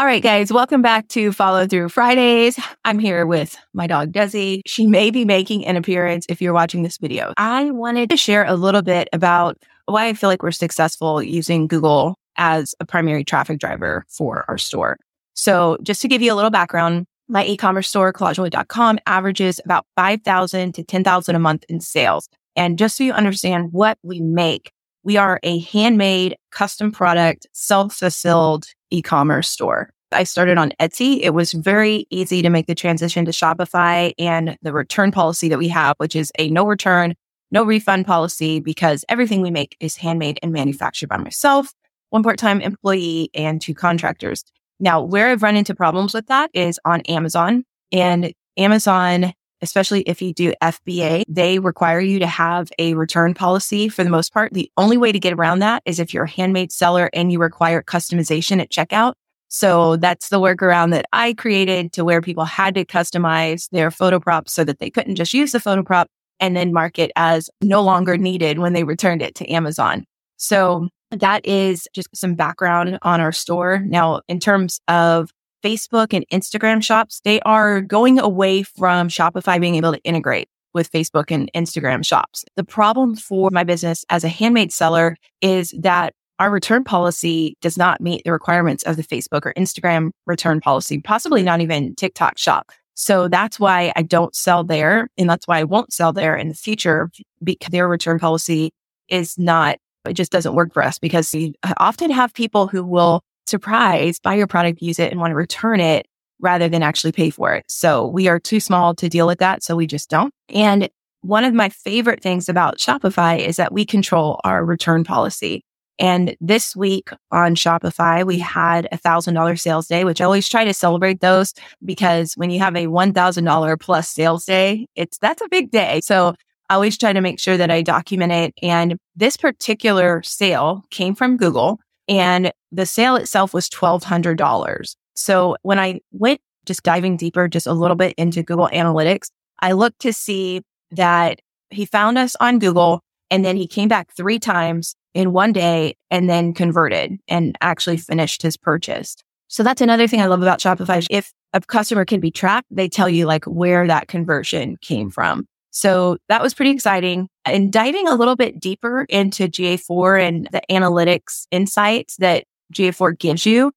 All right, guys, welcome back to Follow Through Fridays. I'm here with my dog, Desi. She may be making an appearance if you're watching this video. I wanted to share a little bit about why I feel like we're successful using Google as a primary traffic driver for our store. So just to give you a little background, my e-commerce store, collageandwood.com, averages about 5,000 to 10,000 a month in sales. And just so you understand what we make, we are a handmade, custom product, self-fulfilled e-commerce store. I started on Etsy. It was very easy to make the transition to Shopify and the return policy that we have, which is a no return, no refund policy, because everything we make is handmade and manufactured by myself, one part-time employee, and two contractors. Now, where I've run into problems with that is on Amazon. And Amazon, especially if you do FBA, they require you to have a return policy for the most part. The only way to get around that is if you're a handmade seller and you require customization at checkout. So that's the workaround that I created to where people had to customize their photo props so that they couldn't just use the photo prop and then mark it as no longer needed when they returned it to Amazon. So that is just some background on our store. Now, in terms of Facebook and Instagram shops, they are going away from Shopify being able to integrate with Facebook and Instagram shops. The problem for my business as a handmade seller is that our return policy does not meet the requirements of the Facebook or Instagram return policy, possibly not even TikTok shop. So that's why I don't sell there. And that's why I won't sell there in the future, because their return policy is not, it just doesn't work for us, because you often have people who will surprise, buy your product, use it, and want to return it rather than actually pay for it. So we are too small to deal with that. So we just don't. And one of my favorite things about Shopify is that we control our return policy. And this week on Shopify, we had a $1,000 sales day, which I always try to celebrate those, because when you have a $1,000 plus sales day, that's a big day. So I always try to make sure that I document it. And this particular sale came from Google. And the sale itself was $1,200. So when I went just diving deeper, just a little bit into Google Analytics, I looked to see that he found us on Google, and then he came back 3 times in one day and then converted and actually finished his purchase. So that's another thing I love about Shopify. If a customer can be tracked, they tell you like where that conversion came from. So that was pretty exciting. And diving a little bit deeper into GA4 and the analytics insights that GA4 gives you,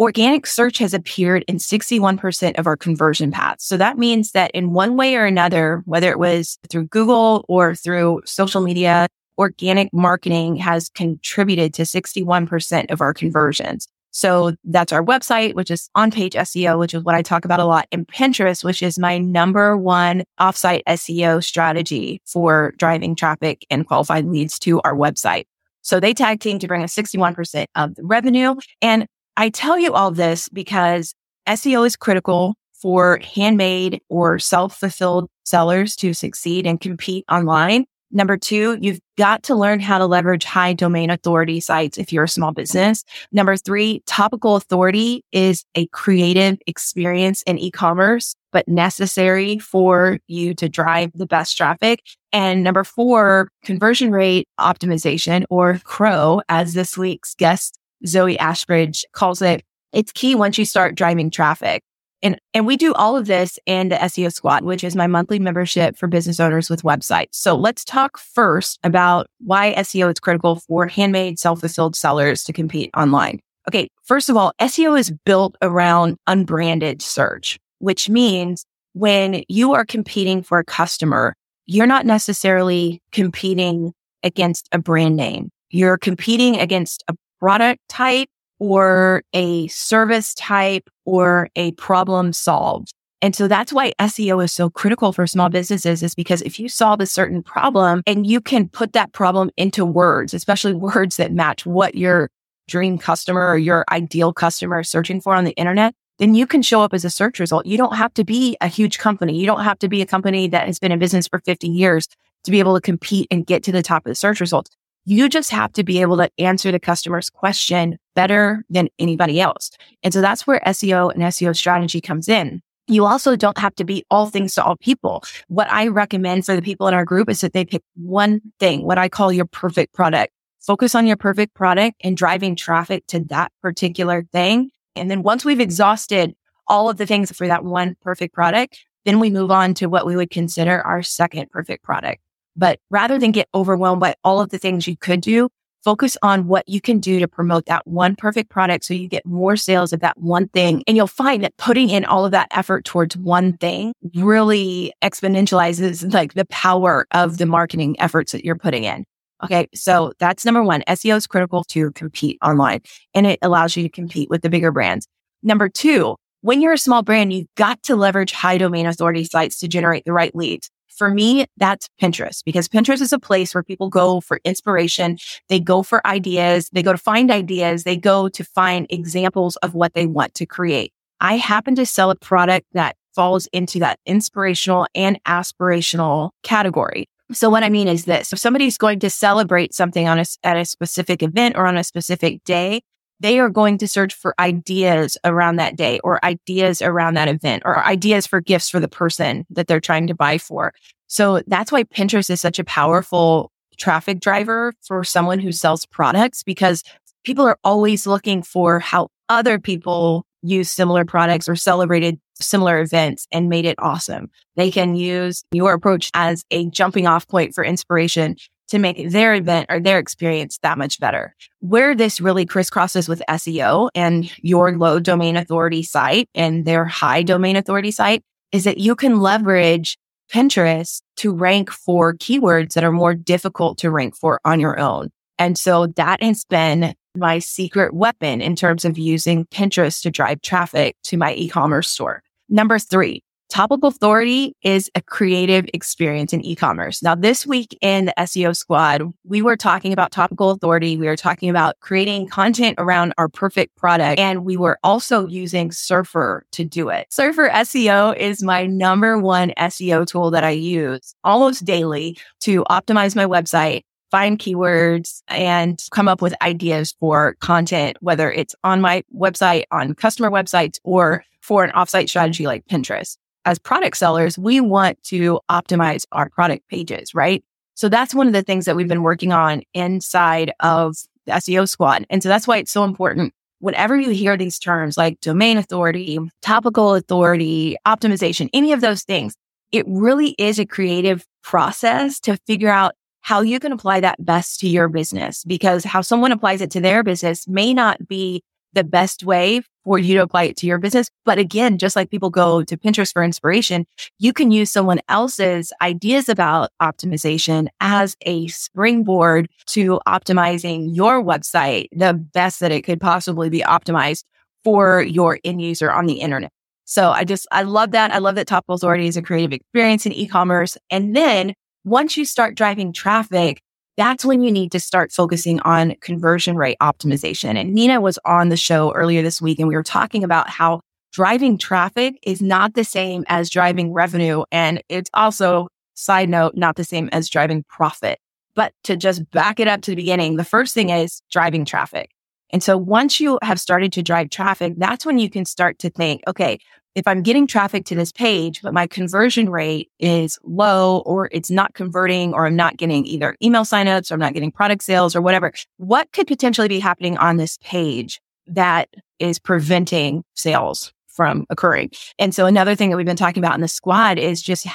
organic search has appeared in 61% of our conversion paths. So that means that in one way or another, whether it was through Google or through social media, organic marketing has contributed to 61% of our conversions. So that's our website, which is on-page SEO, which is what I talk about a lot, and Pinterest, which is my number one offsite SEO strategy for driving traffic and qualified leads to our website. So they tag team to bring us 61% of the revenue. And I tell you all this because SEO is critical for handmade or self-fulfilled sellers to succeed and compete online. Number 2, you've got to learn how to leverage high domain authority sites if you're a small business. Number 3, topical authority is a creative experience in e-commerce, but necessary for you to drive the best traffic. And number 4, conversion rate optimization, or CRO, as this week's guest, Zoe Ashbridge, calls it. It's key once you start driving traffic. And we do all of this in the SEO Squad, which is my monthly membership for business owners with websites. So let's talk first about why SEO is critical for handmade, self-fulfilled sellers to compete online. Okay, first of all, SEO is built around unbranded search, which means when you are competing for a customer, you're not necessarily competing against a brand name. You're competing against a product type, or a service type, or a problem solved. And so that's why SEO is so critical for small businesses, is because if you solve a certain problem and you can put that problem into words, especially words that match what your dream customer or your ideal customer is searching for on the internet, then you can show up as a search result. You don't have to be a huge company. You don't have to be a company that has been in business for 50 years to be able to compete and get to the top of the search results. You just have to be able to answer the customer's question better than anybody else. And so that's where SEO and SEO strategy comes in. You also don't have to be all things to all people. What I recommend for the people in our group is that they pick one thing, what I call your perfect product. Focus on your perfect product and driving traffic to that particular thing. And then once we've exhausted all of the things for that one perfect product, then we move on to what we would consider our second perfect product. But rather than get overwhelmed by all of the things you could do, focus on what you can do to promote that one perfect product so you get more sales of that one thing. And you'll find that putting in all of that effort towards one thing really exponentializes like the power of the marketing efforts that you're putting in. Okay, so that's number one. SEO is critical to compete online, and it allows you to compete with the bigger brands. Number two, when you're a small brand, you've got to leverage high domain authority sites to generate the right leads. For me, that's Pinterest, because Pinterest is a place where people go for inspiration. They go for ideas. They go to find ideas. They go to find examples of what they want to create. I happen to sell a product that falls into that inspirational and aspirational category. So what I mean is this. If somebody's going to celebrate something at a specific event or on a specific day, they are going to search for ideas around that day or ideas around that event or ideas for gifts for the person that they're trying to buy for. So that's why Pinterest is such a powerful traffic driver for someone who sells products, because people are always looking for how other people use similar products or celebrated similar events and made it awesome. They can use your approach as a jumping off point for inspiration to make their event or their experience that much better. Where this really crisscrosses with SEO and your low domain authority site and their high domain authority site is that you can leverage Pinterest to rank for keywords that are more difficult to rank for on your own. And so that has been my secret weapon in terms of using Pinterest to drive traffic to my e-commerce store. Number three, top of authority is a creative experience in e-commerce. Now, this week in the SEO squad, we were talking about topical authority. We were talking about creating content around our perfect product, and we were also using Surfer to do it. Surfer SEO is my number one SEO tool that I use almost daily to optimize my website, find keywords, and come up with ideas for content, whether it's on my website, on customer websites, or for an offsite strategy like Pinterest. As product sellers, we want to optimize our product pages, right? So that's one of the things that we've been working on inside of the SEO squad. And so that's why it's so important. Whenever you hear these terms like domain authority, topical authority, optimization, any of those things, it really is a creative process to figure out how you can apply that best to your business, because how someone applies it to their business may not be the best way for you to apply it to your business. But again, just like people go to Pinterest for inspiration, you can use someone else's ideas about optimization as a springboard to optimizing your website the best that it could possibly be optimized for your end user on the internet. So I love that. I love that topical authority is a creative experience in e-commerce. And then once you start driving traffic, that's when you need to start focusing on conversion rate optimization. And Nina was on the show earlier this week, and we were talking about how driving traffic is not the same as driving revenue. And it's also, side note, not the same as driving profit. But to just back it up to the beginning, the first thing is driving traffic. And so once you have started to drive traffic, that's when you can start to think, okay, if I'm getting traffic to this page, but my conversion rate is low, or it's not converting, or I'm not getting either email signups, or I'm not getting product sales or whatever, what could potentially be happening on this page that is preventing sales from occurring? And so another thing that we've been talking about in the squad is just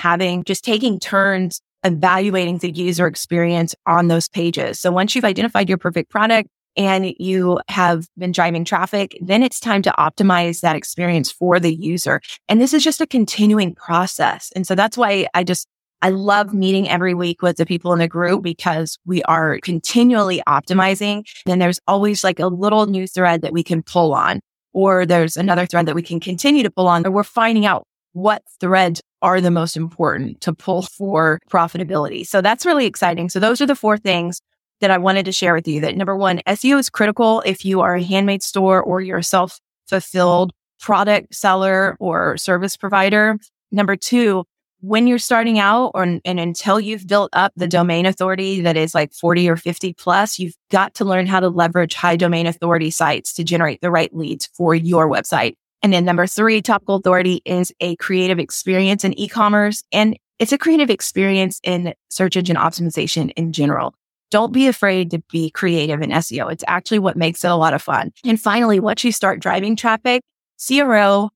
taking turns evaluating the user experience on those pages. So once you've identified your perfect product, and you have been driving traffic, then it's time to optimize that experience for the user. And this is just a continuing process. And so that's why I love meeting every week with the people in the group, because we are continually optimizing. Then there's always like a little new thread that we can pull on, or there's another thread that we can continue to pull on, or we're finding out what threads are the most important to pull for profitability. So that's really exciting. So those are the four things that I wanted to share with you. That number one, SEO is critical if you are a handmade store or you're a self-fulfilled product seller or service provider. Number two, when you're starting out and until you've built up the domain authority that is like 40 or 50 plus, you've got to learn how to leverage high domain authority sites to generate the right leads for your website. And then number three, topical authority is a creative experience in e-commerce, and it's a creative experience in search engine optimization in general. Don't be afraid to be creative in SEO. It's actually what makes it a lot of fun. And finally, once you start driving traffic, CRO,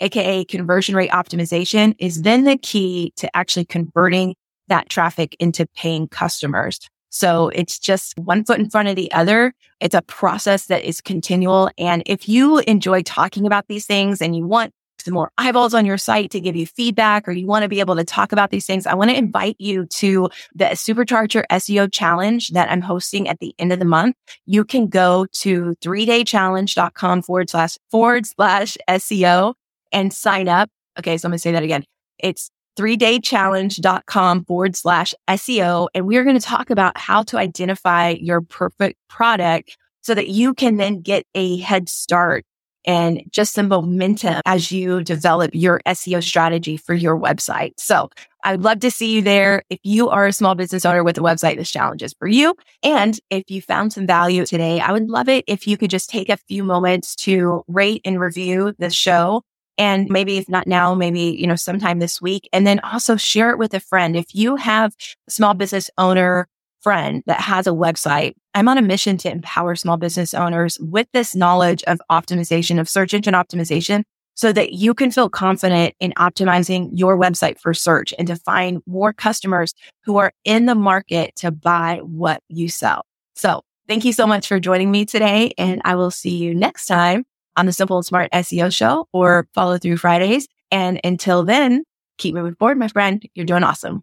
aka conversion rate optimization, is then the key to actually converting that traffic into paying customers. So it's just one foot in front of the other. It's a process that is continual. And if you enjoy talking about these things and you want some more eyeballs on your site to give you feedback, or you want to be able to talk about these things, I want to invite you to the Supercharge Your SEO Challenge that I'm hosting at the end of the month. You can go to 3daychallenge.com / SEO and sign up. Okay, so I'm going to say that again. It's 3daychallenge.com / SEO. And we're going to talk about how to identify your perfect product so that you can then get a head start and just some momentum as you develop your SEO strategy for your website. So I would love to see you there. If you are a small business owner with a website, this challenge is for you. And if you found some value today, I would love it if you could just take a few moments to rate and review the show. And maybe if not now, maybe, sometime this week. And then also share it with a friend. If you have a small business owner friend that has a website, I'm on a mission to empower small business owners with this knowledge of optimization, of search engine optimization, so that you can feel confident in optimizing your website for search and to find more customers who are in the market to buy what you sell. So thank you so much for joining me today. And I will see you next time on the Simple and Smart SEO Show or Follow Through Fridays. And until then, keep moving forward, my friend. You're doing awesome.